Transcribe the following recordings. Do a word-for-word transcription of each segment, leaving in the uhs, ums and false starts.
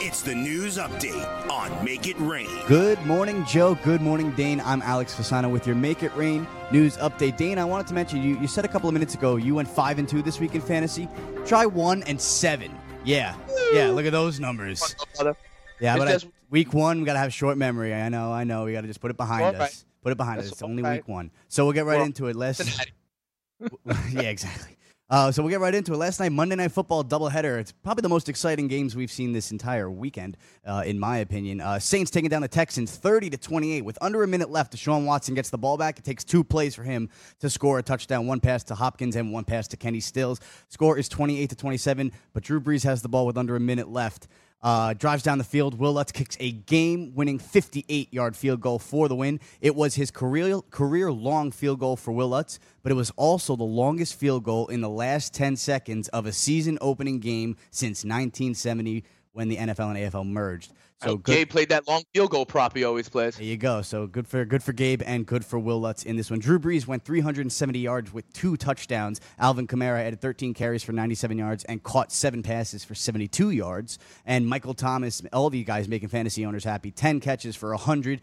It's the news update on Make It Rain. Good morning, Joe. Good morning, Dane. I'm Alex Fasano with your Make It Rain news update. Dane, I wanted to mention, you, you said a couple of minutes ago you went five and two this week in fantasy. Try one and seven. Yeah. Yeah, look at those numbers. Yeah, but I, week one, we got to have short memory. I know, I know. We got to just put it behind us. Put it behind us. It's only week one. So we'll get right into it. Let's. Yeah, exactly. Uh, so we'll get right into it. Last night, Monday Night Football doubleheader. It's probably the most exciting games we've seen this entire weekend, uh, in my opinion. Uh, Saints taking down the Texans thirty to twenty-eight with under a minute left. Deshaun Watson gets the ball back. It takes two plays for him to score a touchdown, one pass to Hopkins and one pass to Kenny Stills. Score is twenty-eight to twenty-seven, but Drew Brees has the ball with under a minute left. Uh, drives down the field. Will Lutz kicks a game-winning fifty-eight-yard field goal for the win. It was his career, career-long field goal for Will Lutz, but it was also the longest field goal in the last ten seconds of a season-opening game since nineteen seventy when the N F L and A F L merged. So good. Gabe played that long field goal prop he always plays. There you go. So good for good for Gabe and good for Will Lutz in this one. Drew Brees went three hundred seventy yards with two touchdowns. Alvin Kamara had thirteen carries for ninety-seven yards and caught seven passes for seventy-two yards. And Michael Thomas, all these guys making fantasy owners happy, ten catches for one hundred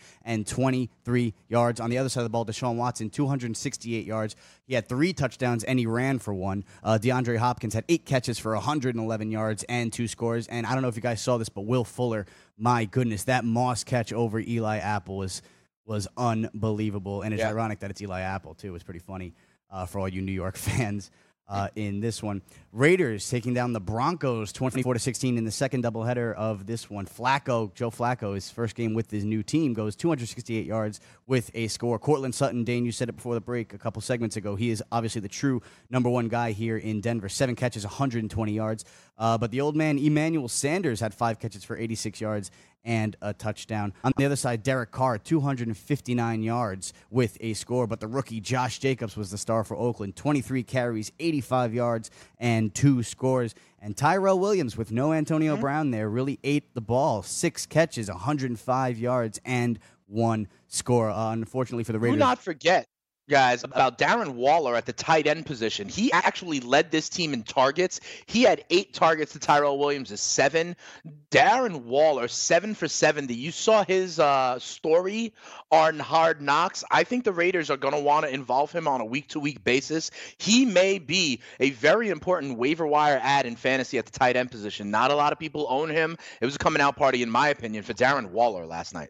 twenty-three yards. On the other side of the ball, Deshaun Watson, two hundred sixty-eight yards. He had three touchdowns and he ran for one. Uh, DeAndre Hopkins had eight catches for one hundred eleven yards and two scores. And I don't know if you guys saw this, but Will Fuller, my goodness, that Moss catch over Eli Apple was was unbelievable. And it's yeah. ironic that it's Eli Apple, too. It was pretty funny uh, for all you New York fans uh, in this one. Raiders taking down the Broncos twenty-four to sixteen in the second doubleheader of this one. Flacco, Joe Flacco, his first game with his new team, goes two hundred sixty-eight yards with a score. Cortland Sutton, Dane, you said it before the break a couple segments ago. He is obviously the true number one guy here in Denver. Seven catches, one hundred twenty yards. Uh, but the old man, Emmanuel Sanders, had five catches for eighty-six yards and a touchdown. On the other side, Derek Carr, two hundred fifty-nine yards with a score. But the rookie, Josh Jacobs, was the star for Oakland. twenty-three carries, eighty-five yards, and two scores. And Tyrell Williams, with no Antonio mm-hmm. Brown there, really ate the ball. Six catches, one hundred five yards, and one score. Uh, unfortunately for the Raiders. Do not forget, guys, about Darren Waller at the tight end position. He actually led this team in targets. He had eight targets to Tyrell Williams' seven. Darren Waller, seven for seventy. You saw his uh, story on Hard Knocks. I think the Raiders are going to want to involve him on a week-to-week basis. He may be a very important waiver wire ad in fantasy at the tight end position. Not a lot of people own him. It was a coming-out party, in my opinion, for Darren Waller last night.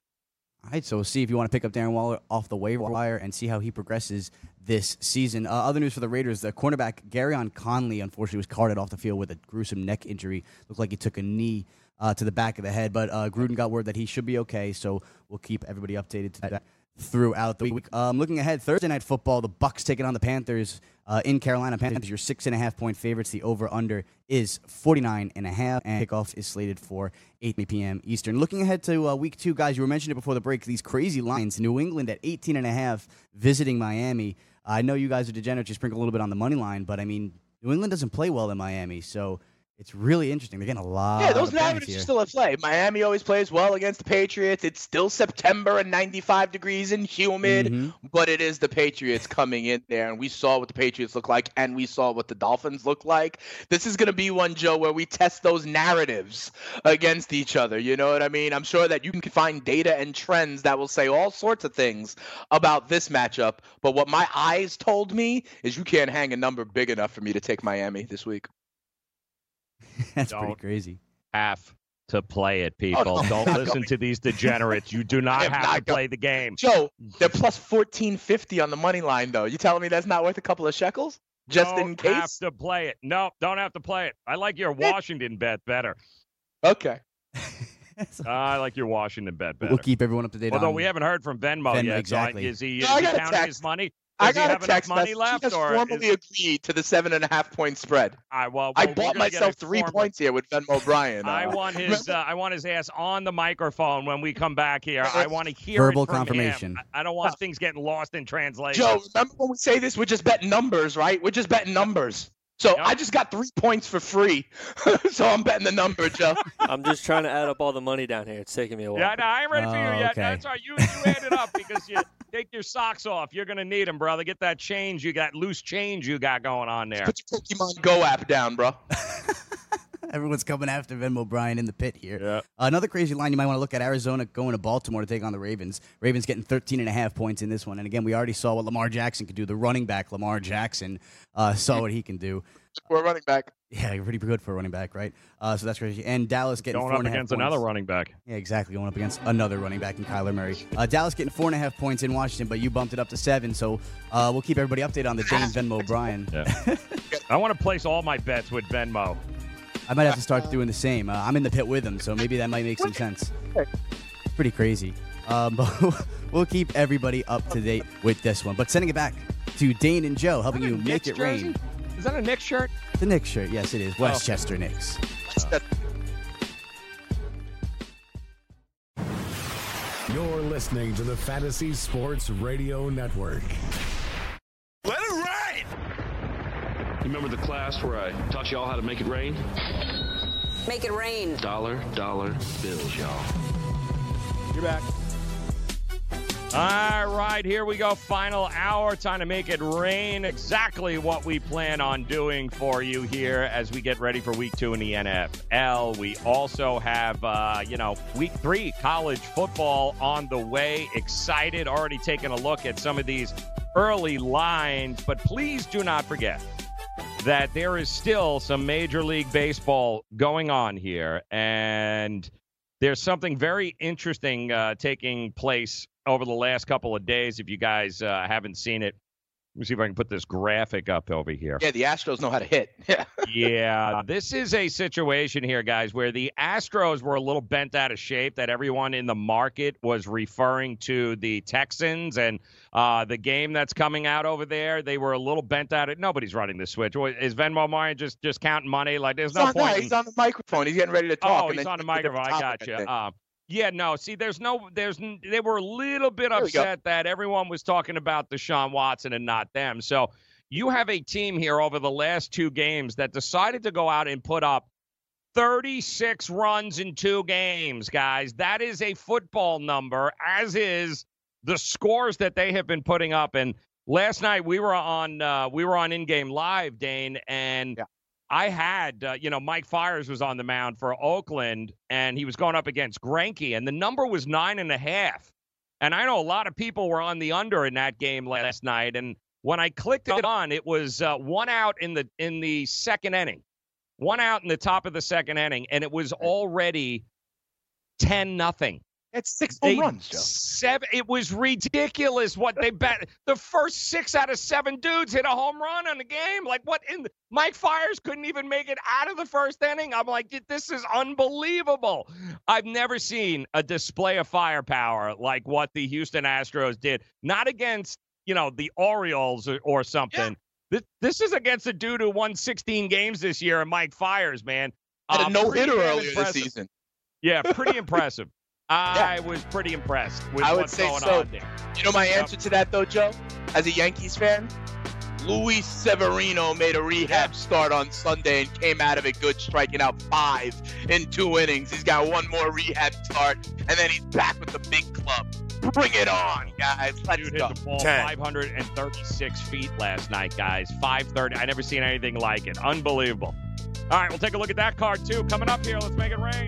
All right, so we'll see if you want to pick up Darren Waller off the waiver wire and see how he progresses this season. Uh, other news for the Raiders, the cornerback, Garyon Conley, unfortunately, was carted off the field with a gruesome neck injury. Looked like he took a knee uh, to the back of the head, but uh, Gruden got word that he should be okay, so we'll keep everybody updated to that throughout the week. Um, looking ahead, Thursday Night Football, the Bucs taking on the Panthers uh, in Carolina. Panthers, your six and a half point favorites. The over-under is forty-nine and a half, and kickoff is slated for eight p.m. Eastern. Looking ahead to uh, week two, guys, you were mentioning it before the break, these crazy lines. New England at eighteen and a half, visiting Miami. I know you guys are degenerates. You sprinkle a little bit on the money line, but, I mean, New England doesn't play well in Miami, so it's really interesting. They're getting a lot. Yeah, those narratives are still at play. Miami always plays well against the Patriots. It's still September and ninety-five degrees and humid, mm-hmm. but it is the Patriots coming in there, and we saw what the Patriots look like, and we saw what the Dolphins look like. This is going to be one, Joe, where we test those narratives against each other. You know what I mean? I'm sure that you can find data and trends that will say all sorts of things about this matchup, but what my eyes told me is you can't hang a number big enough for me to take Miami this week. That's Don't pretty crazy. Have to play it, people. Oh, no, Don't listen going. to these degenerates. You do not have not to going. play the game. Joe, they're plus fourteen fifty on the money line, though. You telling me that's not worth a couple of shekels? Just don't in case? Don't have to play it. No, don't have to play it. I like your Washington bet better. Okay. uh, I like your Washington bet better. We'll keep everyone up to date. Although on we haven't heard from Venmo, Venmo yet. Exactly. So I, is he, no, is he counting text. his money? I got a text message. She has formally is... agreed to the seven and a half point spread. I well, well, I bought myself three formal... points here with Venmo Brian. Uh, I want his uh, I want his ass on the microphone when we come back here. I want to hear verbal it from confirmation. Him. I don't want things getting lost in translation. Joe, remember when we say this? We're just betting numbers, right? We're just betting numbers. So yep. I just got three points for free, so I'm betting the number, Joe. I'm just trying to add up all the money down here. It's taking me a while. Yeah, no, I ain't ready oh, for you yet. Okay. That's all right. You, you add it up because you take your socks off. You're going to need them, brother. Get that change you got, loose change you got going on there. Put your Pokemon Go app down, bro. Everyone's coming after Venmo Brian in the pit here. Yep. Another crazy line you might want to look at, Arizona going to Baltimore to take on the Ravens. Ravens getting thirteen and a half points in this one. And, again, we already saw what Lamar Jackson could do. The running back, Lamar Jackson, uh, saw what he can do. For a running back. Yeah, pretty good for a running back, right? Uh, so that's crazy. And Dallas getting four and a half points. Going up against another running back. Yeah, exactly. Going up against another running back in Kyler Murray. Uh, Dallas getting four and a half points in Washington, but you bumped it up to seven. So uh, we'll keep everybody updated on the Dane Venmo Brian. Yeah. I want to place all my bets with Venmo. I might have to start doing the same. Uh, I'm in the pit with him, so maybe that might make some sense. It's pretty crazy. Um, but we'll keep everybody up to date with this one. But sending it back to Dane and Joe, helping you make it rain. Is that a Knicks shirt? The Knicks shirt, yes, it is. Westchester Knicks. You're listening to the Fantasy Sports Radio Network. Let it rain! You remember the class where I taught y'all how to make it rain? Make it rain. Dollar, dollar bills, y'all. You're back. All right, here we go. Final hour. Time to make it rain. Exactly what we plan on doing for you here as we get ready for week two in the N F L. We also have, uh, you know, week three college football on the way. Excited. Already taking a look at some of these early lines. But please do not forget that there is still some Major League Baseball going on here. And there's something very interesting uh, taking place over the last couple of days. If you guys uh, haven't seen it, let me see if I can put this graphic up over here. Yeah, the Astros know how to hit. Yeah, yeah. This is a situation here, guys, where the Astros were a little bent out of shape, that everyone in the market was referring to the Texans and uh, the game that's coming out over there. They were a little bent out of nobody's running the switch. Is Venmo Mario just, just counting money? Like, there's no, no point. No, in... He's on the microphone. He's getting ready to talk. Oh, and he's on the microphone. I got you. Uh, Yeah, no, see, there's no, there's, they were a little bit upset that everyone was talking about Deshaun Watson and not them. So you have a team here over the last two games that decided to go out and put up thirty-six runs in two games, guys. That is a football number, as is the scores that they have been putting up. And last night we were on, uh, we were on In-Game Live, Dane, and yeah. I had, uh, you know, Mike Fiers was on the mound for Oakland, and he was going up against Greinke, and the number was nine and a half. And I know a lot of people were on the under in that game last night. And when I clicked it on, it was uh, one out in the in the second inning, one out in the top of the second inning, and it was already ten nothing. That's six home runs, Joe. Seven. It was ridiculous what they bet. The first six out of seven dudes hit a home run on the game. Like, what in the, Mike Fiers couldn't even make it out of the first inning. I'm like, this is unbelievable. I've never seen a display of firepower like what the Houston Astros did. Not against, you know, the Orioles or, or something. Yeah. This, this is against a dude who won sixteen games this year, and Mike Fiers, man. Had a um, no-hitter earlier this season. Yeah, pretty impressive. I yeah. was pretty impressed with I would what's say going so. on there. You know my answer to that, though, Joe? As a Yankees fan, Luis Severino made a rehab start on Sunday and came out of it good, striking out five in two innings. He's got one more rehab start, and then he's back with the big club. Bring it on, guys. Let's Dude go. hit the ball ten. five hundred thirty-six feet last night, guys. five thirty. I never seen anything like it. Unbelievable. All right, we'll take a look at that card, too. Coming up here, let's make it rain.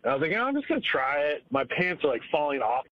I was like, you know, I'm just going to try it. My pants are like falling off.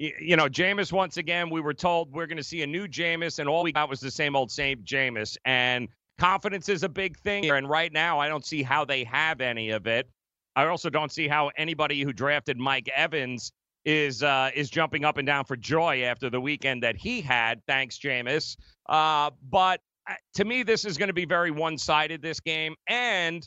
you know, Jameis, once again, we were told we're going to see a new Jameis, and all we got was the same old same Jameis. And confidence is a big thing here, and right now I don't see how they have any of it. I also don't see how anybody who drafted Mike Evans is uh, is jumping up and down for joy after the weekend that he had. Thanks, Jameis. Uh, but to me, this is going to be very one-sided, this game. And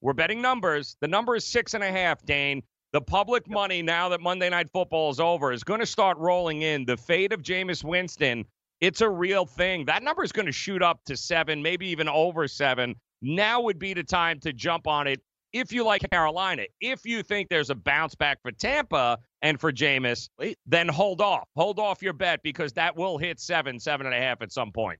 we're betting numbers. The number is six and a half, Dane. The public money, now that Monday Night Football is over, is going to start rolling in. The fate of Jameis Winston, it's a real thing. That number is going to shoot up to seven, maybe even over seven. Now would be the time to jump on it if you like Carolina. If you think there's a bounce back for Tampa and for Jameis, then hold off. Hold off your bet, because that will hit seven, seven and a half at some point.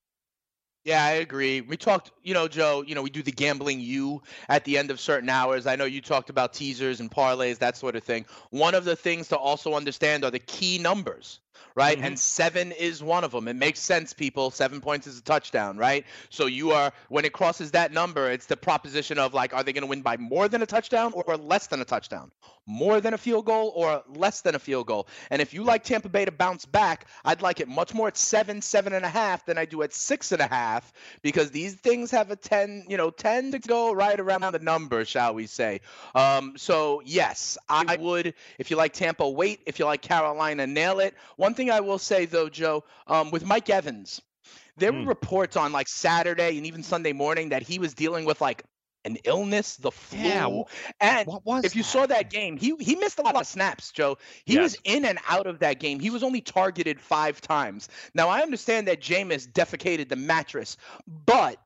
Yeah, I agree. We talked, you know, Joe, you know, we do the gambling U at the end of certain hours. I know you talked about teasers and parlays, that sort of thing. One of the things to also understand are the key numbers, right? Mm-hmm. And seven is one of them. It makes sense, people. Seven points is a touchdown, right? So you are, when it crosses that number, it's the proposition of, like, are they going to win by more than a touchdown or less than a touchdown? More than a field goal or less than a field goal? And if you like Tampa Bay to bounce back, I'd like it much more at seven, seven and a half than I do at six and a half, because these things have a ten, you know, tend to go right around the number, shall we say. Um, so yes, I would, if you like Tampa, wait. If you like Carolina, nail it. One thing I will say though, Joe, um, with Mike Evans, there mm. were reports on like Saturday and even Sunday morning that he was dealing with like an illness, the flu. Yeah. And what was if that? You saw that game, he he missed a lot of snaps, Joe. He yes. was in and out of that game. He was only targeted five times. Now, I understand that Jameis defecated the mattress, but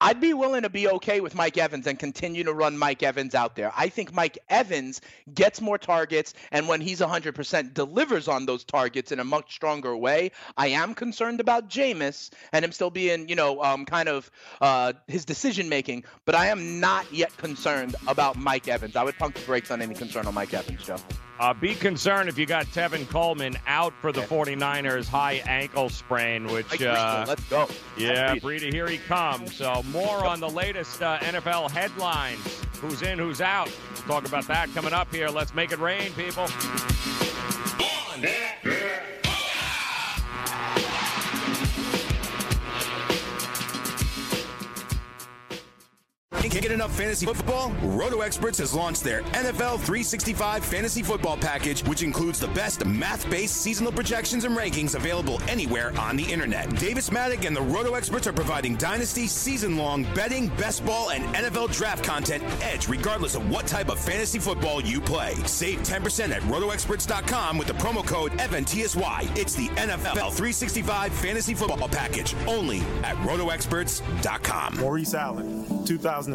I'd be willing to be okay with Mike Evans and continue to run Mike Evans out there. I think Mike Evans gets more targets, and when he's one hundred percent delivers on those targets in a much stronger way. I am concerned about Jameis and him still being, you know, um, kind of uh, his decision-making, but I am not yet concerned about Mike Evans. I would pump the brakes on any concern on Mike Evans, Joe. Uh, be concerned if you got Tevin Coleman out for the 49ers, high ankle sprain, which, uh, let's go. Yeah, Breida, here he comes. So more on the latest uh, N F L headlines. Who's in, who's out. We'll talk about that coming up here. Let's make it rain, people. Can't get enough fantasy football? RotoExperts has launched their N F L three sixty-five Fantasy Football Package, which includes the best math-based seasonal projections and rankings available anywhere on the internet. Davis Maddock and the RotoExperts are providing dynasty, season-long betting, best ball, and N F L draft content edge regardless of what type of fantasy football you play. Save ten percent at roto experts dot com with the promo code F N T S Y. It's the N F L three sixty-five Fantasy Football Package, only at roto experts dot com. Maurice Allen, two thousand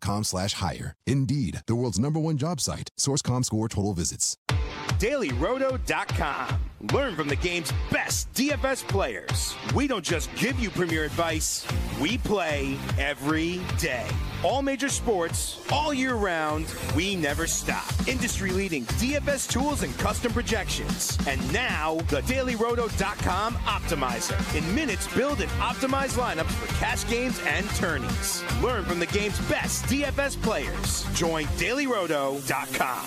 com. Slash hire. Indeed, the world's number one job site. Source dot com score total visits. Daily Roto dot com. Learn from the game's best D F S players. We don't just give you premier advice. We play every day. All major sports, all year round, we never stop. Industry-leading D F S tools and custom projections. And now, the Daily Roto dot com Optimizer. In minutes, build and optimize lineups for cash games and tourneys. Learn from the game's best D F S players. Join Daily Roto dot com.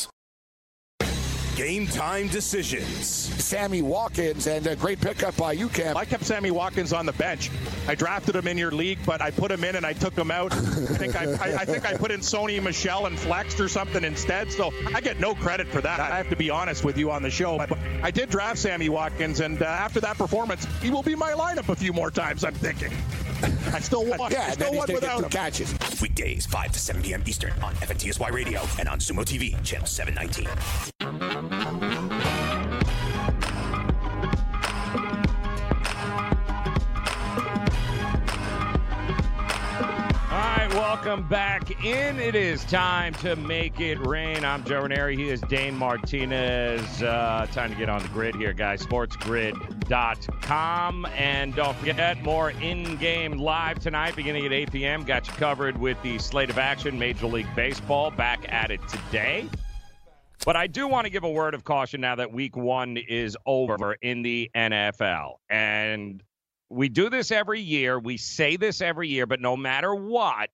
Game time decisions. Sammy Watkins, and a great pickup by you, Cam. I kept Sammy Watkins on the bench. I drafted him in your league, but I put him in and I took him out. I think I, I, I think I put in Sony Michel and flexed or something instead. So I get no credit for that. I have to be honest with you on the show. But I did draft Sammy Watkins, and uh, after that performance, he will be my lineup a few more times, I'm thinking. I still want. Yeah, I still want without catches. Weekdays, five to seven p.m. Eastern on F N T S Y Radio and on Sumo T V, channel seven nineteen. All right, welcome back in. It is time to make it rain. I'm Joe Ranieri. He is Dane Martinez. Uh, time to get on the grid here, guys. sports grid dot com. And don't forget, more in-game live tonight beginning at eight p.m. Got you covered with the slate of action. Major League Baseball back at it today. But I do want to give a word of caution now that week one is over in the N F L. And we do this every year. We say this every year, but no matter what,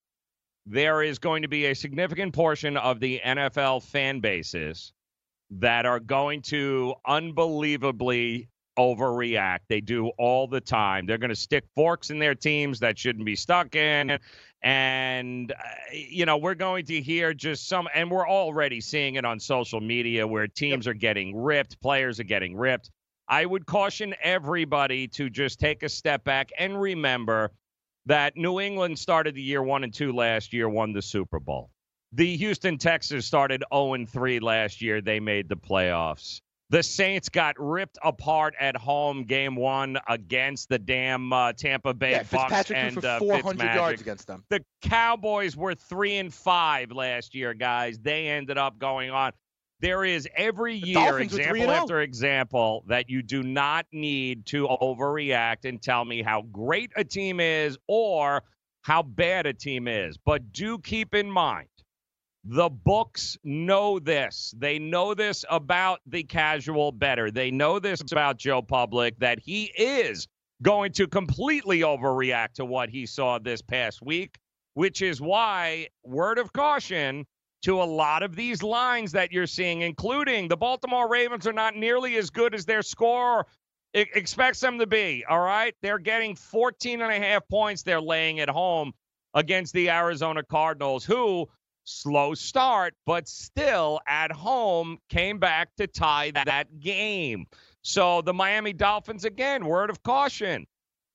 there is going to be a significant portion of the N F L fan bases that are going to unbelievably overreact. They do all the time. They're going to stick forks in their teams that shouldn't be stuck in. And, uh, you know, we're going to hear just some, and we're already seeing it on social media where teams are getting ripped, players are getting ripped. I would caution everybody to just take a step back and remember that New England started the year one and two last year, won the Super Bowl. The Houston Texans started oh and three last year. They made the playoffs. The Saints got ripped apart at home game one against the damn uh, Tampa Bay yeah, Bucks. Fitzpatrick and, for four hundred uh, yards against them. The Cowboys were three and five last year, guys. They ended up going on. There is every year, example after example, that you do not need to overreact and tell me how great a team is or how bad a team is. But do keep in mind, the books know this. They know this about the casual bettor. They know this about Joe Public, that he is going to completely overreact to what he saw this past week, which is why, word of caution to a lot of these lines that you're seeing, including the Baltimore Ravens are not nearly as good as their score I- expects them to be, all right? They're getting fourteen and a half points they're laying at home against the Arizona Cardinals, who, slow start, but still at home, came back to tie that game. So the Miami Dolphins, again, word of caution.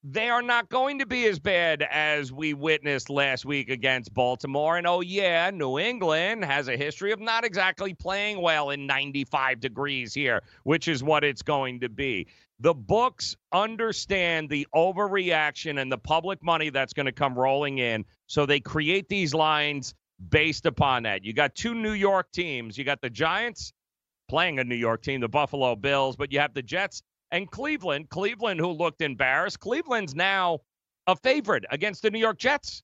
They are not going to be as bad as we witnessed last week against Baltimore. And, oh, yeah, New England has a history of not exactly playing well in ninety-five degrees here, which is what it's going to be. The books understand the overreaction and the public money that's going to come rolling in, so they create these lines based upon that. You got two New York teams. You got the Giants playing a New York team, the Buffalo Bills, but you have the Jets and Cleveland. Cleveland, who looked embarrassed. Cleveland's now a favorite against the New York Jets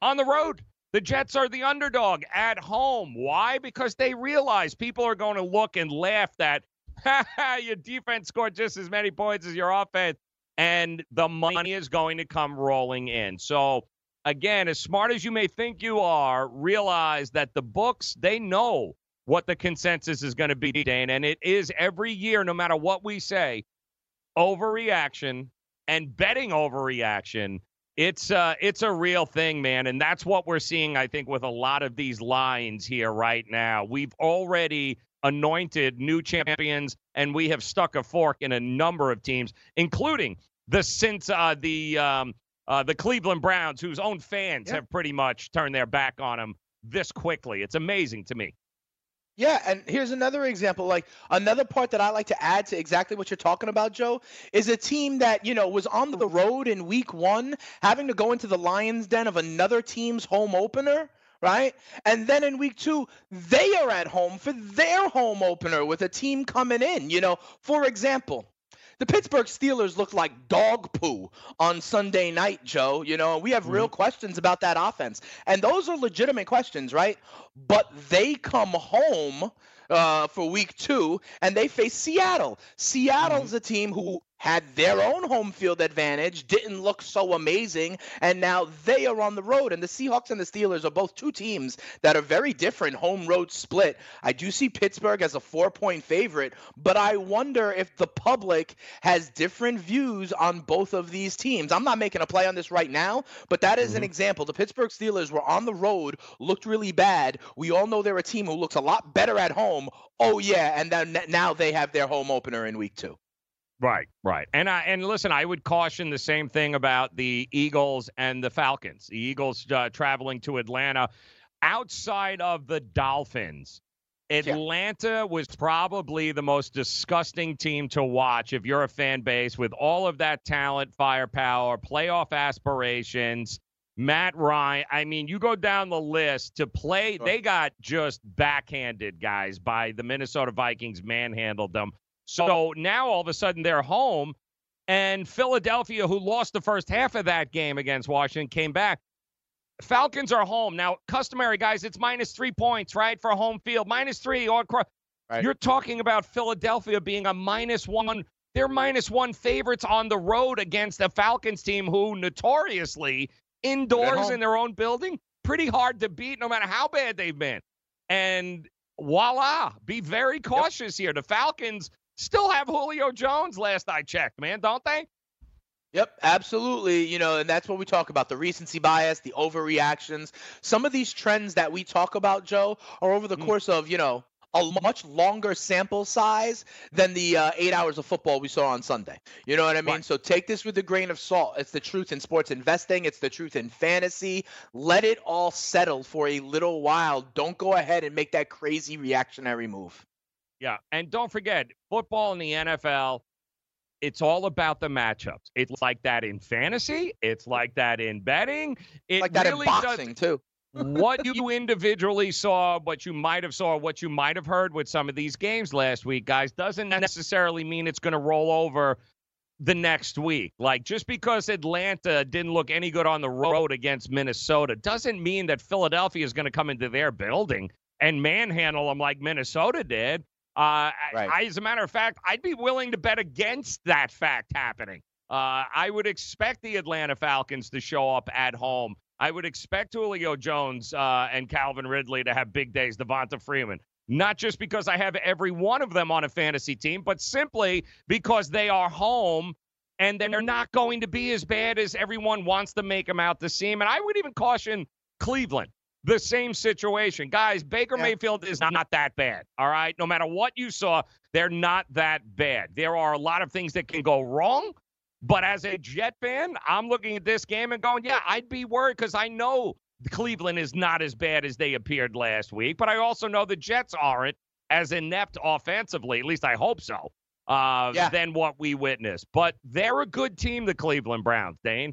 on the road. The Jets are the underdog at home. Why? Because they realize people are going to look and laugh that your defense scored just as many points as your offense, and the money is going to come rolling in. So, again, as smart as you may think you are, realize that the books, they know what the consensus is going to be, Dane, and it is every year, no matter what we say, overreaction and betting overreaction. It's uh, it's a real thing, man, and that's what we're seeing, I think, with a lot of these lines here right now. We've already anointed new champions, and we have stuck a fork in a number of teams, including the since uh, the um, Uh, the Cleveland Browns, whose own fans yeah. have pretty much turned their back on him this quickly. It's amazing to me. Yeah, and here's another example. Like, another part that I like to add to exactly what you're talking about, Joe, is a team that, you know, was on the road in week one, having to go into the lion's den of another team's home opener, right? And then in week two, they are at home for their home opener with a team coming in. You know, for example, the Pittsburgh Steelers looked like dog poo on Sunday night, Joe. You know, we have mm-hmm. real questions about that offense. And those are legitimate questions, right? But they come home uh, for week two, and they face Seattle. Seattle's mm-hmm. a team who had their own home field advantage, didn't look so amazing, and now they are on the road. And the Seahawks and the Steelers are both two teams that are very different home-road split. I do see Pittsburgh as a four-point favorite, but I wonder if the public has different views on both of these teams. I'm not making a play on this right now, but that is mm-hmm. an example. The Pittsburgh Steelers were on the road, looked really bad. We all know they're a team who looks a lot better at home. Oh, yeah, and then now they have their home opener in week two. Right, right. And I, and listen, I would caution the same thing about the Eagles and the Falcons. The Eagles uh, traveling to Atlanta. Outside of the Dolphins, Atlanta yeah. was probably the most disgusting team to watch if you're a fan base with all of that talent, firepower, playoff aspirations, Matt Ryan. I mean, you go down the list to play. Sure. They got just backhanded, guys, by the Minnesota Vikings, manhandled them. So now all of a sudden they're home, and Philadelphia, who lost the first half of that game against Washington, came back. Falcons are home. Now, customary, guys, it's minus three points, right, for home field. Minus three. Or cro- right. You're talking about Philadelphia being a minus one. They're minus one favorites on the road against a Falcons team who notoriously indoors in their own building, pretty hard to beat no matter how bad they've been. And voila, be very cautious yep. here. The Falcons still have Julio Jones last I checked, man, don't they? Yep, absolutely. You know, and that's what we talk about, the recency bias, the overreactions. Some of these trends that we talk about, Joe, are over the mm. course of, you know, a much longer sample size than the uh, eight hours of football we saw on Sunday. You know what I mean? Right. So take this with a grain of salt. It's the truth in sports investing. It's the truth in fantasy. Let it all settle for a little while. Don't go ahead and make that crazy reactionary move. Yeah, and don't forget, football in the N F L, it's all about the matchups. It's like that in fantasy. It's like that in betting. It's like that really in boxing, too. What you individually saw, what you might have saw, what you might have heard with some of these games last week, guys, doesn't necessarily mean it's going to roll over the next week. Like, just because Atlanta didn't look any good on the road against Minnesota doesn't mean that Philadelphia is going to come into their building and manhandle them like Minnesota did. Uh, right. I, as a matter of fact, I'd be willing to bet against that fact happening. Uh, I would expect the Atlanta Falcons to show up at home. I would expect Julio Jones uh, and Calvin Ridley to have big days, Devonta Freeman, not just because I have every one of them on a fantasy team, but simply because they are home and they're not going to be as bad as everyone wants to make them out to seem. And I would even caution Cleveland. The same situation. Guys, Baker yeah. Mayfield is not, not that bad, all right? No matter what you saw, they're not that bad. There are a lot of things that can go wrong, but as a Jet fan, I'm looking at this game and going, yeah, I'd be worried because I know Cleveland is not as bad as they appeared last week, but I also know the Jets aren't as inept offensively, at least I hope so, uh, yeah. than what we witnessed. But they're a good team, the Cleveland Browns, Dane.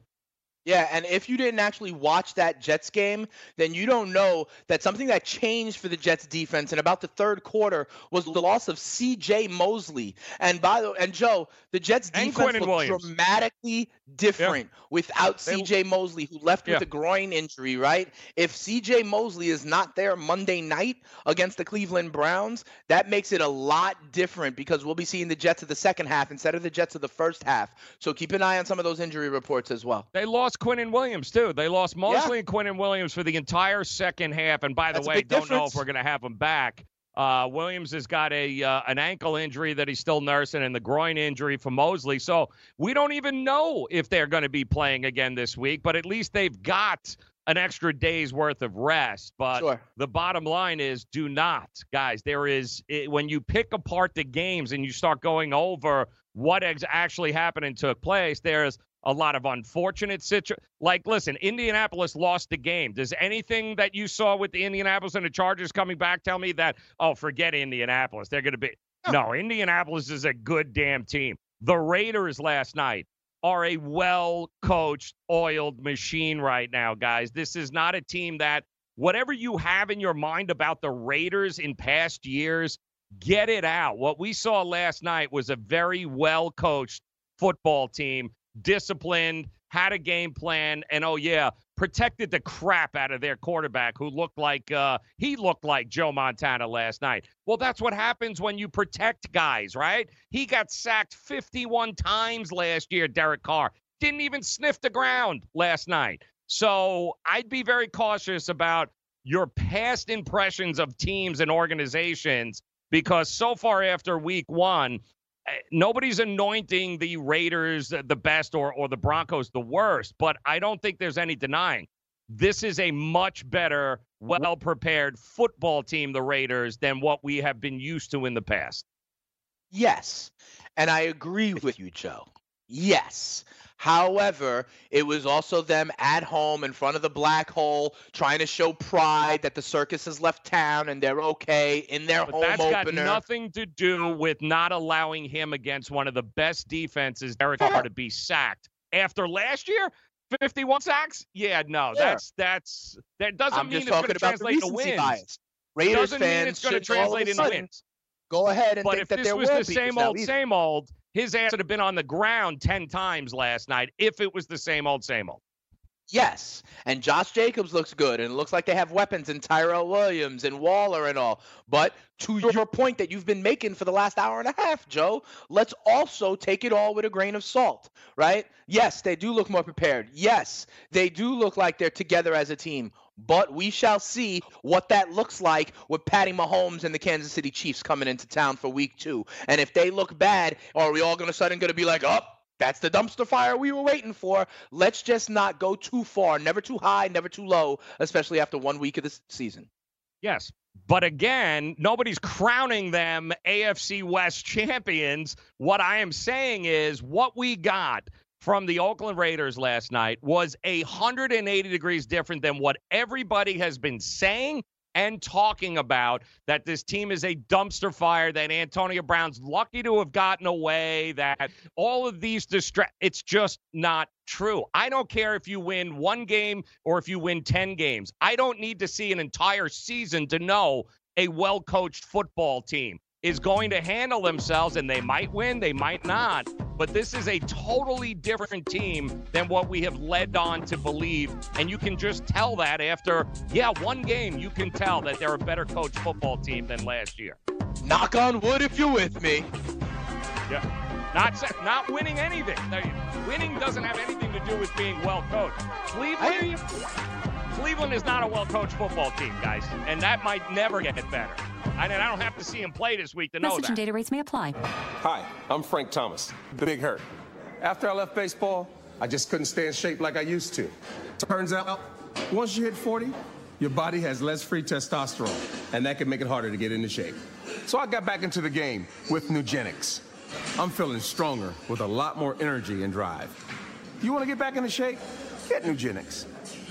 Yeah, and if you didn't actually watch that Jets game, then you don't know that something that changed for the Jets defense in about the third quarter was the loss of C J. Mosley. And by the and Joe, the Jets defense looked dramatically different yeah. without C J. Mosley, who left yeah. with a groin injury, right? If C J. Mosley is not there Monday night against the Cleveland Browns, that makes it a lot different because we'll be seeing the Jets of the second half instead of the Jets of the first half. So keep an eye on some of those injury reports as well. They lost Quinnen Williams, too. They lost Mosley yeah. and Quinnen Williams for the entire second half. And by the That's way, don't difference. know if we're going to have him back. Uh, Williams has got a uh, an ankle injury that he's still nursing and the groin injury for Mosley. So we don't even know if they're going to be playing again this week, but at least they've got an extra day's worth of rest. But sure. the bottom line is do not, guys, there is it, when you pick apart the games and you start going over what ex- actually happened and took place, there's a lot of unfortunate situations. Like, listen, Indianapolis lost the game. Does anything that you saw with the Indianapolis and the Chargers coming back tell me that, oh, forget Indianapolis. They're going to be. No. no, Indianapolis is a good damn team. The Raiders last night are a well-coached, oiled machine right now, guys. This is not a team that whatever you have in your mind about the Raiders in past years, get it out. What we saw last night was a very well-coached football team, disciplined, had a game plan, and, oh, yeah, protected the crap out of their quarterback who looked like uh, he looked like Joe Montana last night. Well, that's what happens when you protect guys, right? He got sacked fifty-one times last year, Derek Carr. Didn't even sniff the ground last night. So I'd be very cautious about your past impressions of teams and organizations because so far after week one, nobody's anointing the Raiders the best or, or the Broncos the worst, but I don't think there's any denying. This is a much better, well-prepared football team, the Raiders, than what we have been used to in the past. Yes, and I agree with you, Joe. Yes. However, it was also them at home in front of the black hole trying to show pride that the circus has left town and they're okay in their home opener. That's got nothing to do with not allowing him against one of the best defenses, Derek Carr, to be sacked. After last year, fifty-one sacks? Yeah, no, sure. that's that's that doesn't mean it's going to translate to wins. Raiders doesn't mean it's going to translate into wins. Go ahead and but think that there will be. But if this was the same old, same old, his ass would have been on the ground ten times last night if it was the same old, same old. Yes, and Josh Jacobs looks good, and it looks like they have weapons in Tyrell Williams and Waller and all. But to your point that you've been making for the last hour and a half, Joe, let's also take it all with a grain of salt, right? Yes, they do look more prepared. Yes, they do look like they're together as a team. But we shall see what that looks like with Patty Mahomes and the Kansas City Chiefs coming into town for week two. And if they look bad, are we all going to suddenly going to be like, oh, that's the dumpster fire we were waiting for? Let's just not go too far, never too high, never too low, especially after one week of this season. Yes. But again, nobody's crowning them A F C West champions. What I am saying is what we got from the Oakland Raiders last night was one hundred eighty degrees different than what everybody has been saying and talking about, that this team is a dumpster fire, that Antonio Brown's lucky to have gotten away, that all of these distra- it's just not true. I don't care if you win one game or if you win ten games. I don't need to see an entire season to know a well-coached football team is going to handle themselves, and they might win, they might not. But this is a totally different team than what we have led on to believe. And you can just tell that after, yeah, one game, you can tell that they're a better coached football team than last year. Knock on wood if you're with me. Yeah. Not not winning anything. Winning doesn't have anything to do with being well-coached. Cleveland, I... Cleveland is not a well-coached football team, guys. And that might never get better. I don't have to see him play this week to know that. Message and data rates may apply. Hi, I'm Frank Thomas, the Big Hurt. After I left baseball, I just couldn't stay in shape like I used to. Turns out, once you hit forty, your body has less free testosterone, and that can make it harder to get into shape. So I got back into the game with Nugenix. I'm feeling stronger with a lot more energy and drive. You want to get back into shape? Get Nugenix.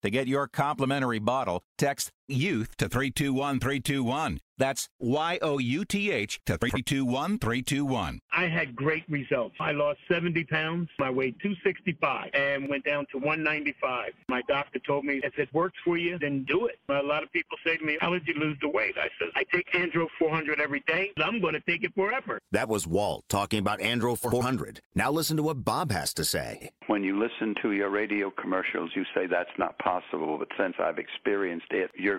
To get your complimentary bottle, text YOUTH to three two one three two one. That's Y O U T H to three two one three two one. I had great results. I lost seventy pounds. I weighed two sixty-five and went down to one ninety-five. My doctor told me, if it works for you, then do it. A lot of people say to me, how did you lose the weight? I said, I take Andro four hundred every day. I'm going to take it forever. That was Walt talking about Andro four hundred. Now listen to what Bob has to say. When you listen to your radio commercials, you say that's not possible. But since I've experienced it, your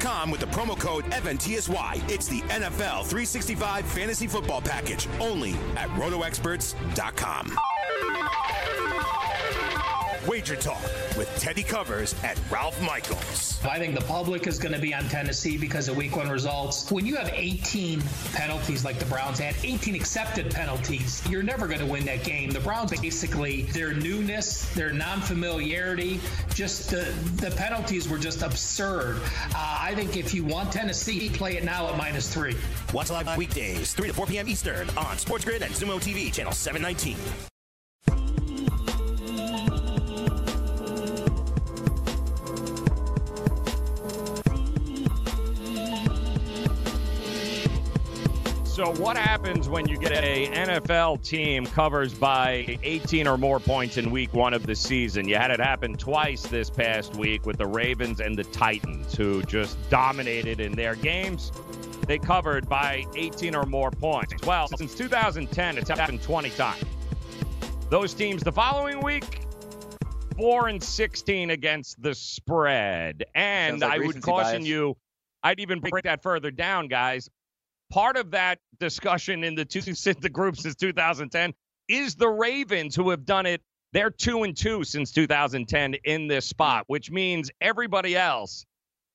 com with the promo code F N T S Y. It's the N F L three sixty-five Fantasy Football Package, only at roto experts dot com. Wager Talk with Teddy Covers at Ralph Michaels. I think the public is going to be on Tennessee because of week one results. When you have eighteen penalties like the Browns had, eighteen accepted penalties, you're never going to win that game. The Browns, basically, their newness, their non-familiarity, just the, the penalties were just absurd. Uh, I think if you want Tennessee, play it now at minus three. Watch live weekdays, three to four p.m. Eastern on Sports Grid and Zumo T V, channel seven nineteen. So what happens when you get a N F L team covers by eighteen or more points in week one of the season? You had it happen twice this past week with the Ravens and the Titans, who just dominated in their games. They covered by eighteen or more points. Well, since two thousand ten, it's happened twenty times. Those teams the following week, four and sixteen against the spread. And like I would caution bias. you, I'd even break that further down, guys. Part of that discussion in the two the group since two thousand ten is the Ravens, who have done it. They're two and two since two thousand ten in this spot, which means everybody else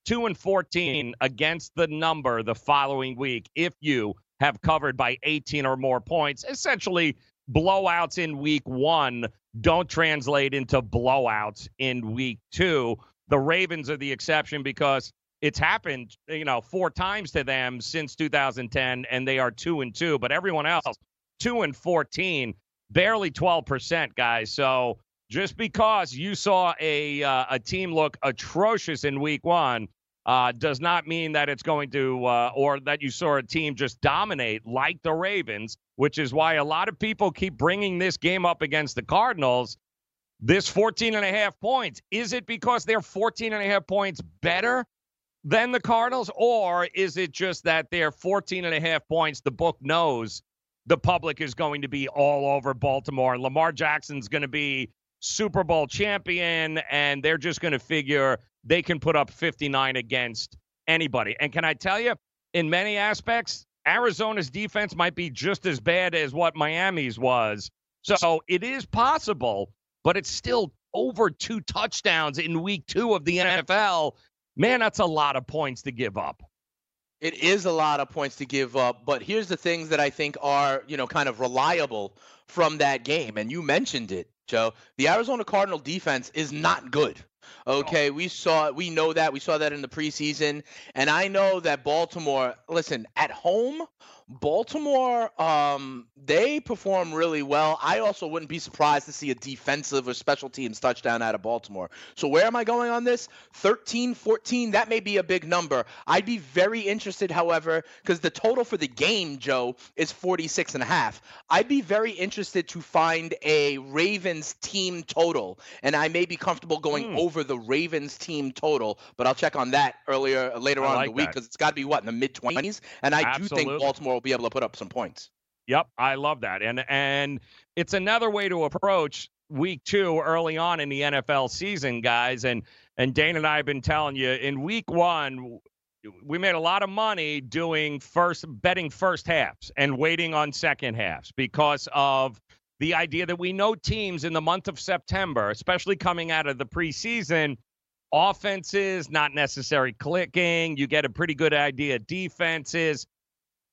two and fourteen against the number the following week if you have covered by eighteen or more points. Essentially, blowouts in week one don't translate into blowouts in week two. The Ravens are the exception because it's happened, you know, four times to them since two thousand ten, and they are two and two. But everyone else, two and fourteen, barely twelve percent, guys. So just because you saw a uh, a team look atrocious in week one, uh, does not mean that it's going to, uh, or that you saw a team just dominate like the Ravens, which is why a lot of people keep bringing this game up against the Cardinals. This fourteen and a half points, is it because they're fourteen and a half points better than the Cardinals, or is it just that they're fourteen and a half points? The book knows the public is going to be all over Baltimore. Lamar Jackson's going to be Super Bowl champion, and they're just going to figure they can put up fifty-nine against anybody. And can I tell you, in many aspects, Arizona's defense might be just as bad as what Miami's was. So it is possible, but it's still over two touchdowns in week two of the N F L. Man, that's a lot of points to give up. It is a lot of points to give up, but here's the things that I think are, you know, kind of reliable from that game. And you mentioned it, Joe. The Arizona Cardinal defense is not good. Okay, we saw we know that. We saw that in the preseason. And I know that Baltimore, listen, at home, Baltimore, um, they perform really well. I also wouldn't be surprised to see a defensive or special teams touchdown out of Baltimore. So where am I going on this? thirteen, fourteen, that may be a big number. I'd be very interested, however, because the total for the game, Joe, is forty-six and a half. I'd be very interested to find a Ravens team total, and I may be comfortable going mm. over the Ravens team total, but I'll check on that earlier later I on like in the week because it's got to be, what, in the mid-twenties? And I Absolutely. do think Baltimore will be able to put up some points. Yep, I love that. And and it's another way to approach week two early on in the N F L season, guys. And and Dane and I have been telling you, in week one, we made a lot of money doing first betting first halves and waiting on second halves because of the idea that we know teams in the month of September, especially coming out of the preseason, offenses not necessarily clicking. You get a pretty good idea of defenses.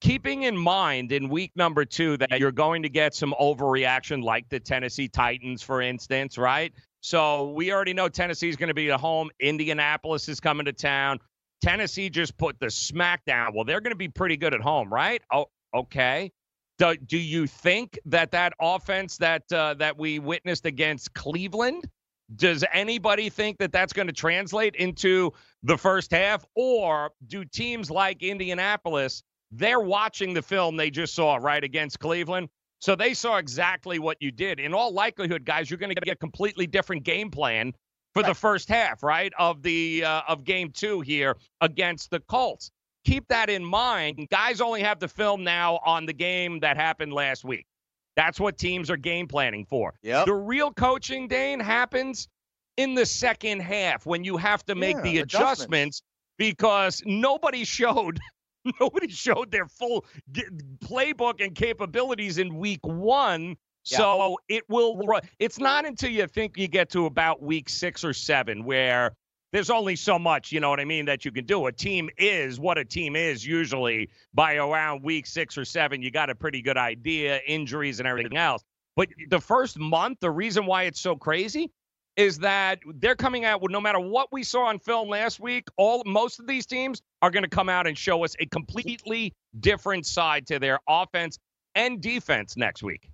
Keeping in mind in week number two that you're going to get some overreaction like the Tennessee Titans, for instance, right? So we already know Tennessee is going to be at home. Indianapolis is coming to town. Tennessee just put the smack down. Well, they're going to be pretty good at home, right? Oh, okay. Do, do you think that that offense that uh, that we witnessed against Cleveland, Does anybody think that that's going to translate into the first half? Or do teams like Indianapolis, they're watching the film they just saw, right, against Cleveland? So they saw exactly what you did. In all likelihood, guys, you're going to get a completely different game plan for the first half, right, of the uh, of game two here against the Colts. Keep that in mind. Guys only have the film now on the game that happened last week. That's what teams are game planning for. Yep. The real coaching, Dane, happens in the second half when you have to make yeah, the adjustments, adjustments because nobody showed nobody showed their full playbook and capabilities in week one. Yeah. So it will – it's not until you think you get to about week six or seven where there's only so much, you know what I mean, that you can do. A team is what a team is usually by around week six or seven. You got a pretty good idea, injuries and everything else. But the first month, the reason why it's so crazy is that they're coming out with no matter what we saw on film last week, all most of these teams are going to come out and show us a completely different side to their offense and defense next week.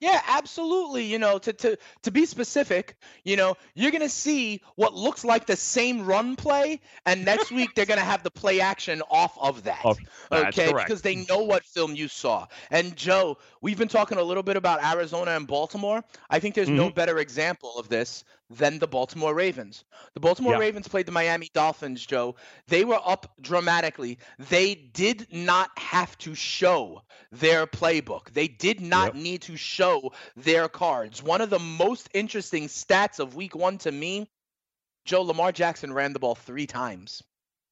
Yeah, absolutely. You know, to to to be specific, you know, you're going to see what looks like the same run play, and next week they're going to have the play action off of that. Oh, okay, correct. Because they know what film you saw. And Joe, we've been talking a little bit about Arizona and Baltimore. I think there's mm-hmm. no better example of this than the Baltimore Ravens. The Baltimore yeah. Ravens played the Miami Dolphins, Joe. They were up dramatically. They did not have to show their playbook. They did not yep. need to show their cards. One of the most interesting stats of week one to me, Joe, Lamar Jackson ran the ball three times.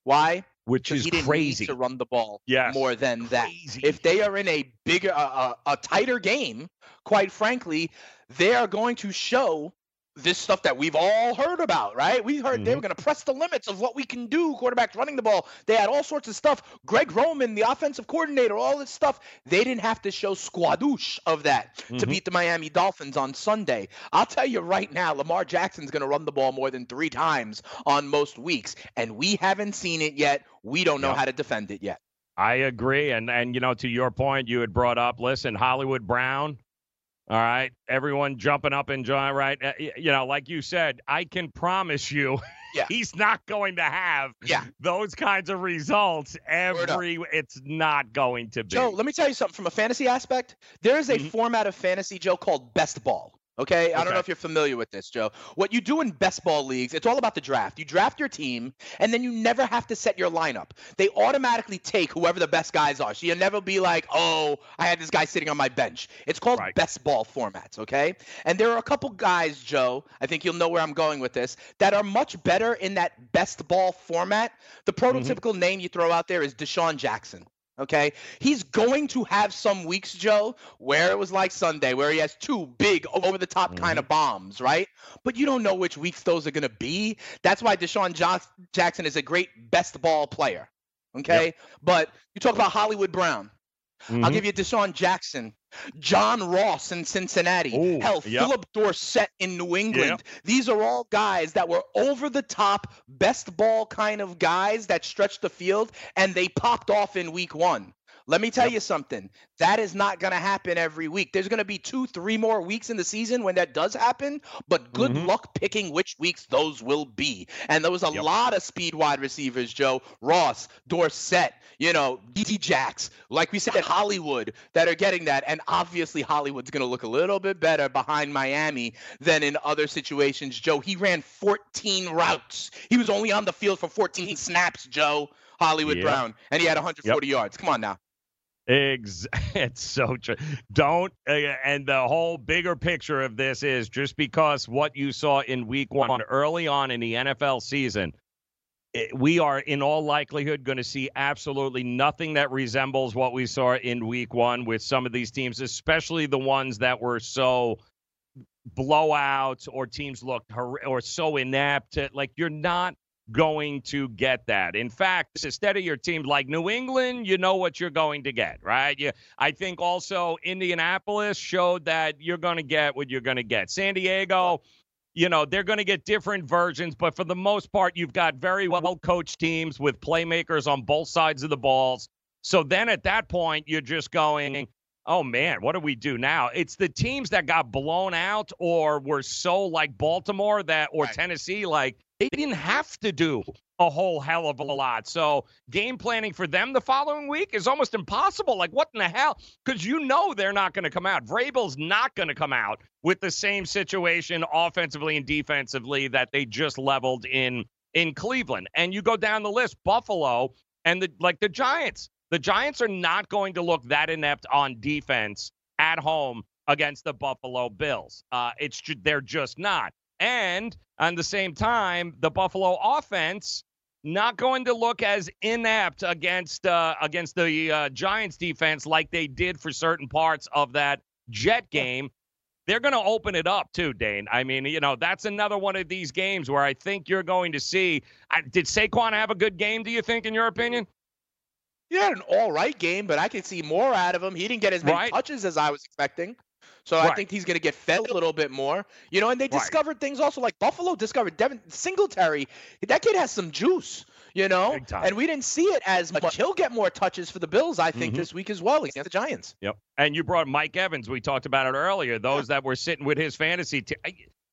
Why? Which is he didn't crazy need to run the ball yes. more than crazy. That. If they are in a bigger, uh, a tighter game, quite frankly, they are going to show this stuff that we've all heard about, right? We heard mm-hmm. they were going to press the limits of what we can do, quarterbacks running the ball. They had all sorts of stuff. Greg Roman, the offensive coordinator, all this stuff. They didn't have to show squadoosh of that mm-hmm. to beat the Miami Dolphins on Sunday. I'll tell you right now, Lamar Jackson's going to run the ball more than three times on most weeks, and we haven't seen it yet. We don't know yep. how to defend it yet. I agree, and and you know, to your point, you had brought up, listen, Hollywood Brown, all right, everyone jumping up and join, right? You know, like you said, I can promise you yeah. he's not going to have yeah. those kinds of results every – it's not going to be. Joe, let me tell you something. From a fantasy aspect, there is a mm-hmm. format of fantasy, Joe, called best ball. Okay, I don't okay. know if you're familiar with this, Joe. What you do in best ball leagues, it's all about the draft. You draft your team, and then you never have to set your lineup. They automatically take whoever the best guys are. So you'll never be like, oh, I had this guy sitting on my bench. It's called right. best ball formats, okay? And there are a couple guys, Joe, I think you'll know where I'm going with this, that are much better in that best ball format. The prototypical mm-hmm. name you throw out there is DeSean Jackson. Okay, he's going to have some weeks, Joe, where it was like Sunday, where he has two big over-the-top mm-hmm. kind of bombs, right? But you don't know which weeks those are going to be. That's why DeSean Jo- Jackson is a great best ball player, okay? Yep. But you talk about Hollywood Brown. Mm-hmm. I'll give you DeSean Jackson, John Ross in Cincinnati, Ooh, hell, yep. Philip Dorsett in New England. Yep. These are all guys that were over-the-top, best ball kind of guys that stretched the field, and they popped off in week one. Let me tell yep. you something. That is not going to happen every week. There's going to be two, three more weeks in the season when that does happen, but good mm-hmm. luck picking which weeks those will be. And there was a yep. lot of speed wide receivers, Joe, Ross, Dorsett, you know, D T Jacks, like we said, Hollywood, that are getting that. And obviously Hollywood's going to look a little bit better behind Miami than in other situations, Joe. He ran fourteen routes. He was only on the field for fourteen snaps, Joe, Hollywood yep. Brown, and he had one hundred forty yep. yards. Come on now. Ex- it's so true. Don't uh, and the whole bigger picture of this is just because what you saw in week one early on in the N F L season, it, we are in all likelihood going to see absolutely nothing that resembles what we saw in week one with some of these teams, especially the ones that were so blowouts or teams looked hor- or so inept. Like you're not going to get that. In fact, instead of your team like New England, you know what you're going to get, right? You, I think also Indianapolis showed that you're going to get what you're going to get. San Diego, you know, they're going to get different versions, but for the most part, you've got very well-coached teams with playmakers on both sides of the balls. So then at that point, you're just going, oh, man, what do we do now? It's the teams that got blown out or were so like Baltimore that or right. Tennessee, like they didn't have to do a whole hell of a lot. So game planning for them the following week is almost impossible. Like, what in the hell? Because you know they're not going to come out. Vrabel's not going to come out with the same situation offensively and defensively that they just leveled in in Cleveland. And you go down the list, Buffalo and the like the Giants. The Giants are not going to look that inept on defense at home against the Buffalo Bills. Uh, it's they're just not. And on the same time, the Buffalo offense not going to look as inept against uh, against the uh, Giants defense like they did for certain parts of that Jet game. They're going to open it up too, Dane. I mean, you know, that's another one of these games where I think you're going to see. I, did Saquon have a good game, do you think, in your opinion? He had an all right game, but I could see more out of him. He didn't get as many right. touches as I was expecting. So right. I think he's going to get fed a little bit more, you know, and they discovered right. things also like Buffalo discovered Devin Singletary. That kid has some juice, you know, and we didn't see it as much. He'll get more touches for the Bills, I think, mm-hmm. this week as well against the Giants. Yep. And you brought Mike Evans. We talked about it earlier. Those yeah. that were sitting with his fantasy team.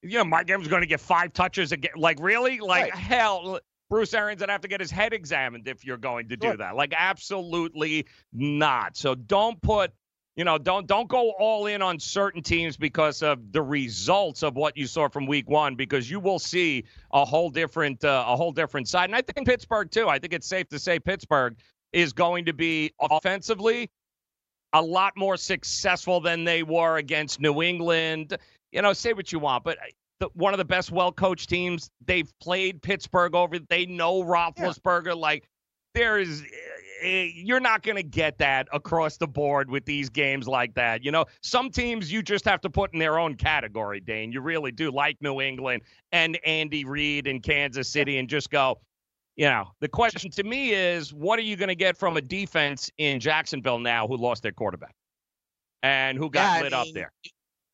You know, Mike Evans is going to get five touches again. Like, really? Like, right. hell, Bruce Arians would have to get his head examined if you're going to do sure. that. Like, absolutely not. So don't put. You know, don't don't go all in on certain teams because of the results of what you saw from week one, because you will see a whole different uh, a whole different side. And I think Pittsburgh, too. I think it's safe to say Pittsburgh is going to be offensively a lot more successful than they were against New England. You know, say what you want, but the, one of the best well-coached teams, they've played Pittsburgh over. They know Roethlisberger. Yeah. Like, there is... You're not going to get that across the board with these games like that. You know, some teams you just have to put in their own category, Dane. You really do, like New England and Andy Reid and Kansas City, and just go, you know, the question to me is, what are you going to get from a defense in Jacksonville now who lost their quarterback and who got yeah, lit I mean, up there?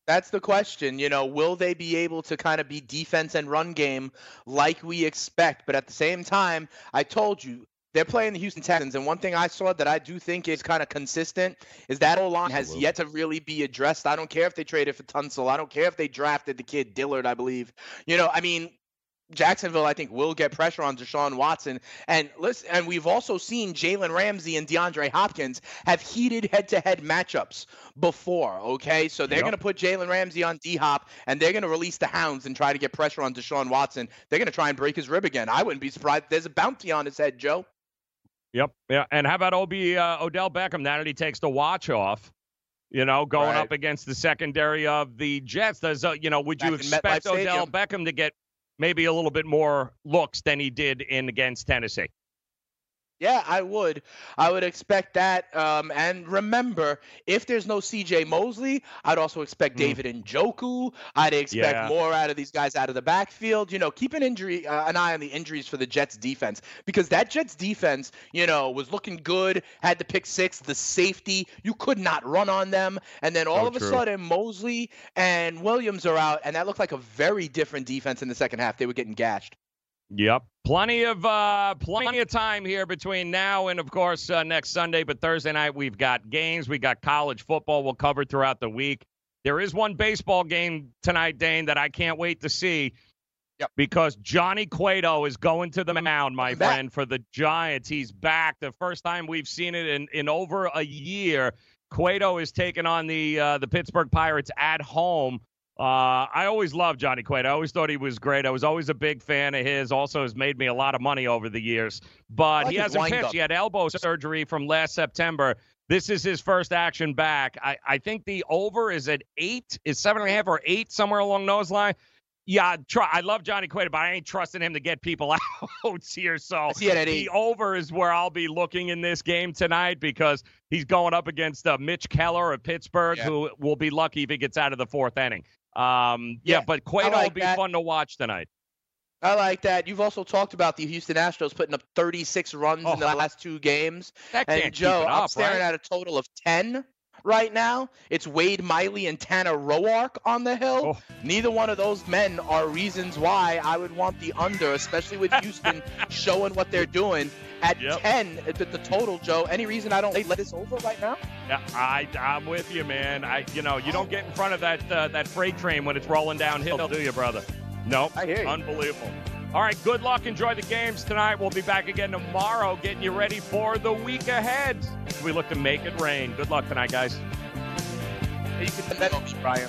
That's the question. You know, will they be able to kind of be defense and run game like we expect? But at the same time, I told you, they're playing the Houston Texans, and one thing I saw that I do think is kind of consistent is that O-line has yet to really be addressed. I don't care if they traded for Tunsil. I don't care if they drafted the kid Dillard, I believe. You know, I mean, Jacksonville, I think, will get pressure on Deshaun Watson. And listen, and we've also seen Jalen Ramsey and DeAndre Hopkins have heated head-to-head matchups before, okay? So they're yep. going to put Jalen Ramsey on D-Hop, and they're going to release the hounds and try to get pressure on Deshaun Watson. They're going to try and break his rib again. I wouldn't be surprised. There's a bounty on his head, Joe. Yep. Yeah. And how about O B uh, Odell Beckham? Now that he takes the watch off, you know, going right. up against the secondary of the Jets. Does uh, you know, would Back you expect Odell Beckham to get maybe a little bit more looks than he did in against Tennessee? Yeah, I would. I would expect that. Um, and remember, if there's no C J. Mosley, I'd also expect David mm. Njoku. I'd expect yeah. more out of these guys out of the backfield. You know, keep an injury, uh, an eye on the injuries for the Jets defense, because that Jets defense, you know, was looking good, had the pick six, the safety. You could not run on them. And then all oh, of a true. sudden, Mosley and Williams are out, and that looked like a very different defense in the second half. They were getting gashed. Yep. Plenty of uh, plenty of time here between now and, of course, uh, next Sunday. But Thursday night, we've got games. We got college football we'll cover throughout the week. There is one baseball game tonight, Dane, that I can't wait to see yep. because Johnny Cueto is going to the mound, my back. friend, for the Giants. He's back. The first time we've seen it in, in over a year. Cueto is taking on the uh, the Pittsburgh Pirates at home. Uh, I always loved Johnny Cueto. I always thought he was great. I was always a big fan of his. Also, has made me a lot of money over the years. But he hasn't pitched. Up. He had elbow surgery from last September. This is his first action back. I, I think the over is at eight, is seven and a half or eight, somewhere along those lines. Yeah, I try. I love Johnny Cueto, but I ain't trusting him to get people out here. So the over is where I'll be looking in this game tonight, because he's going up against uh, Mitch Keller of Pittsburgh, yeah. who will be lucky if he gets out of the fourth inning. Um, yeah, yeah, but Cueto like will be that. fun to watch tonight. I like that. You've also talked about the Houston Astros putting up thirty-six runs oh, in the last two games. That can't and Joe, keep it up, I'm staring right? at a total of ten right now. It's Wade Miley and Tanner Roark on the hill. Oh. Neither one of those men are reasons why I would want the under, especially with Houston showing what they're doing at yep. ten at the total, Joe. Any reason I don't let this over right now? I, I'm with you, man. I, you know, you don't get in front of that uh, that freight train when it's rolling downhill, do you, brother? Nope. I hear you. Unbelievable. All right, good luck. Enjoy the games tonight. We'll be back again tomorrow getting you ready for the week ahead. We look to make it rain. Good luck tonight, guys. You can bet on Brian.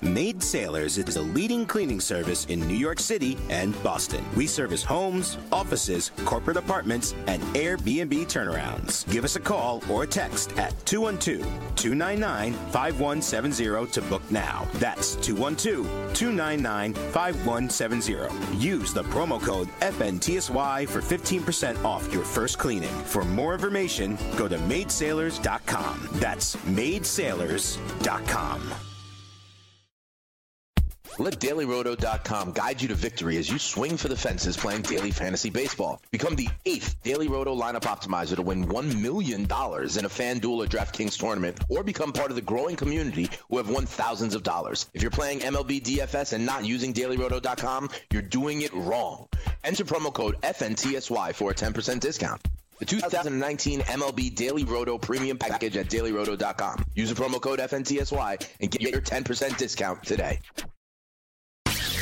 Made Sailors is a leading cleaning service in New York City and Boston. We service homes, offices, corporate apartments, and Airbnb turnarounds. Give us a call or a text at two one two, two nine nine, five one seven zero to book now. That's two one two, two nine nine, five one seven zero. Use the promo code F N T S Y for fifteen percent off your first cleaning. For more information, go to made sailors dot com. That's made sailors dot com. Let daily roto dot com guide you to victory as you swing for the fences playing daily fantasy baseball. Become the eighth Daily Roto lineup optimizer to win one million dollars in a FanDuel or DraftKings tournament, or become part of the growing community who have won thousands of dollars. If you're playing M L B D F S and not using daily roto dot com, you're doing it wrong. Enter promo code F N T S Y for a ten percent discount. The two thousand nineteen M L B Daily Roto Premium Package at daily roto dot com. Use the promo code F N T S Y and get your ten percent discount today.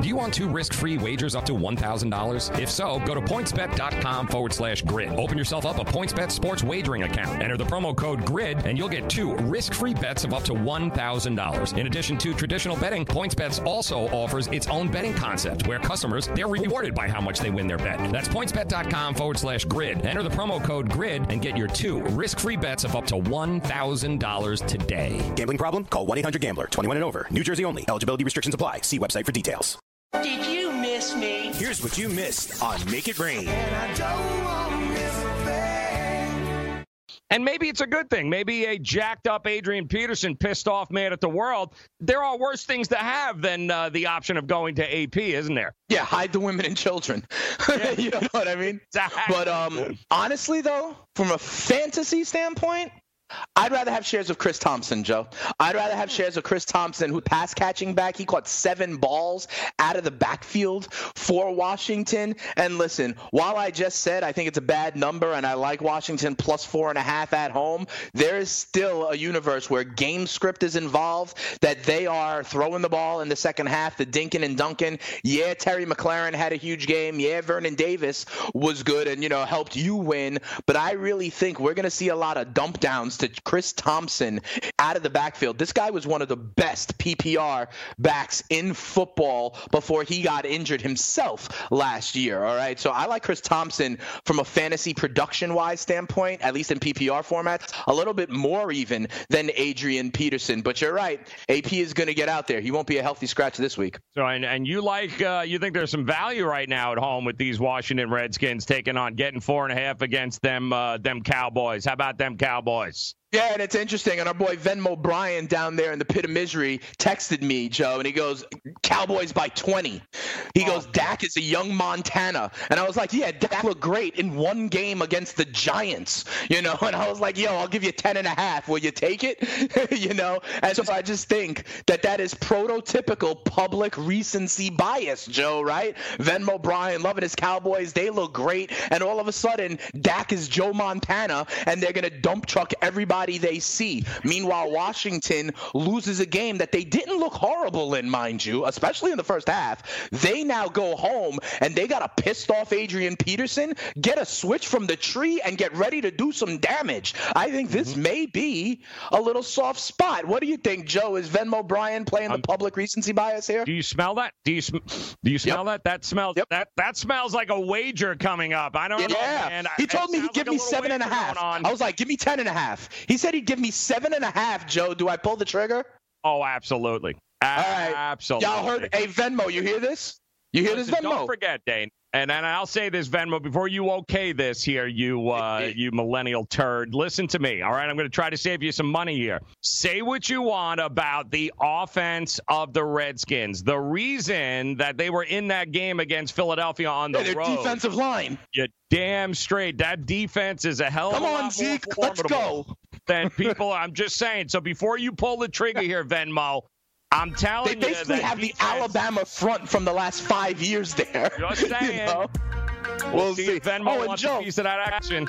Do you want two risk-free wagers up to one thousand dollars? If so, go to points bet dot com forward slash grid. Open yourself up a PointsBet sports wagering account. Enter the promo code GRID, and you'll get two risk-free bets of up to one thousand dollars. In addition to traditional betting, PointsBet also offers its own betting concept where customers, they're rewarded by how much they win their bet. That's points bet dot com forward slash grid. Enter the promo code GRID and get your two risk-free bets of up to one thousand dollars today. Gambling problem? Call one eight hundred gambler. twenty-one and over. New Jersey only. Eligibility restrictions apply. See website for details. Did you miss me? Here's what you missed on Make It Rain. And I don't want to miss a thing. And maybe it's a good thing. Maybe a jacked up Adrian Peterson, pissed off man at the world. There are worse things to have than uh, the option of going to A P, isn't there? Yeah, hide the women and children. Yeah. You know what I mean? Exactly. But um, honestly, though, from a fantasy standpoint, I'd rather have shares of Chris Thompson, Joe. I'd rather have shares of Chris Thompson, who pass catching back. He caught seven balls out of the backfield for Washington. And listen, while I just said I think it's a bad number and I like Washington plus four and a half at home, there is still a universe where game script is involved, that they are throwing the ball in the second half, the dinking and dunking. Yeah, Terry McLaurin had a huge game. Yeah, Vernon Davis was good and, you know, helped you win. But I really think we're going to see a lot of dump downs to Chris Thompson out of the backfield. This guy was one of the best P P R backs in football before he got injured himself last year. All right. So I like Chris Thompson from a fantasy production wise standpoint, at least in P P R formats, a little bit more even than Adrian Peterson. But you're right. A P is going to get out there. He won't be a healthy scratch this week. So and, and you like uh, you think there's some value right now at home with these Washington Redskins taking on getting four and a half against them, uh, them Cowboys. How about them Cowboys? Yeah, and it's interesting. And our boy Venmo Brian down there in the pit of misery texted me, Joe, and he goes, Cowboys by twenty. He oh, goes, Dak is a young Montana. And I was like, yeah, Dak looked great in one game against the Giants, you know. And I was like, yo, I'll give you ten and a half. Will you take it? You know. And so I just think that that is prototypical public recency bias, Joe, right? Venmo Brian loving his Cowboys. They look great. And all of a sudden, Dak is Joe Montana, and they're going to dump truck everybody they see. Meanwhile, Washington loses a game that they didn't look horrible in, mind you, especially in the first half. They now go home, and they got a pissed off Adrian Peterson, get a switch from the tree, and get ready to do some damage. I think this mm-hmm. may be a little soft spot. What do you think, Joe? Is Venmo Brian playing um, the public recency bias here? Do you smell that? Do you sm- do you smell yep. that? That smells yep. that that smells like a wager coming up. I don't yeah. know, man. He told it me he'd give like me seven and a half. I was like, give me ten and a half. He said he'd give me seven and a half, Joe. Do I pull the trigger? Oh, absolutely. A- All right. Absolutely. Y'all heard a hey, Venmo. You hear this? You hear Listen, this, Venmo? Don't forget, Dane. And and I'll say this, Venmo, before you okay this here, you uh, you millennial turd. Listen to me, all right? I'm going to try to save you some money here. Say what you want about the offense of the Redskins. The reason that they were in that game against Philadelphia on the yeah, their road. Their defensive line. You're damn straight. That defense is a hell of a lot more formidable. Come on, Zeke. Let's go. Than people, I'm just saying. So before you pull the trigger here, Venmo, I'm telling you. They basically you that have defense. The Alabama front from the last five years there. Just saying. You know? We'll, we'll see. see. Venmo oh, wants Joe. A piece of that action.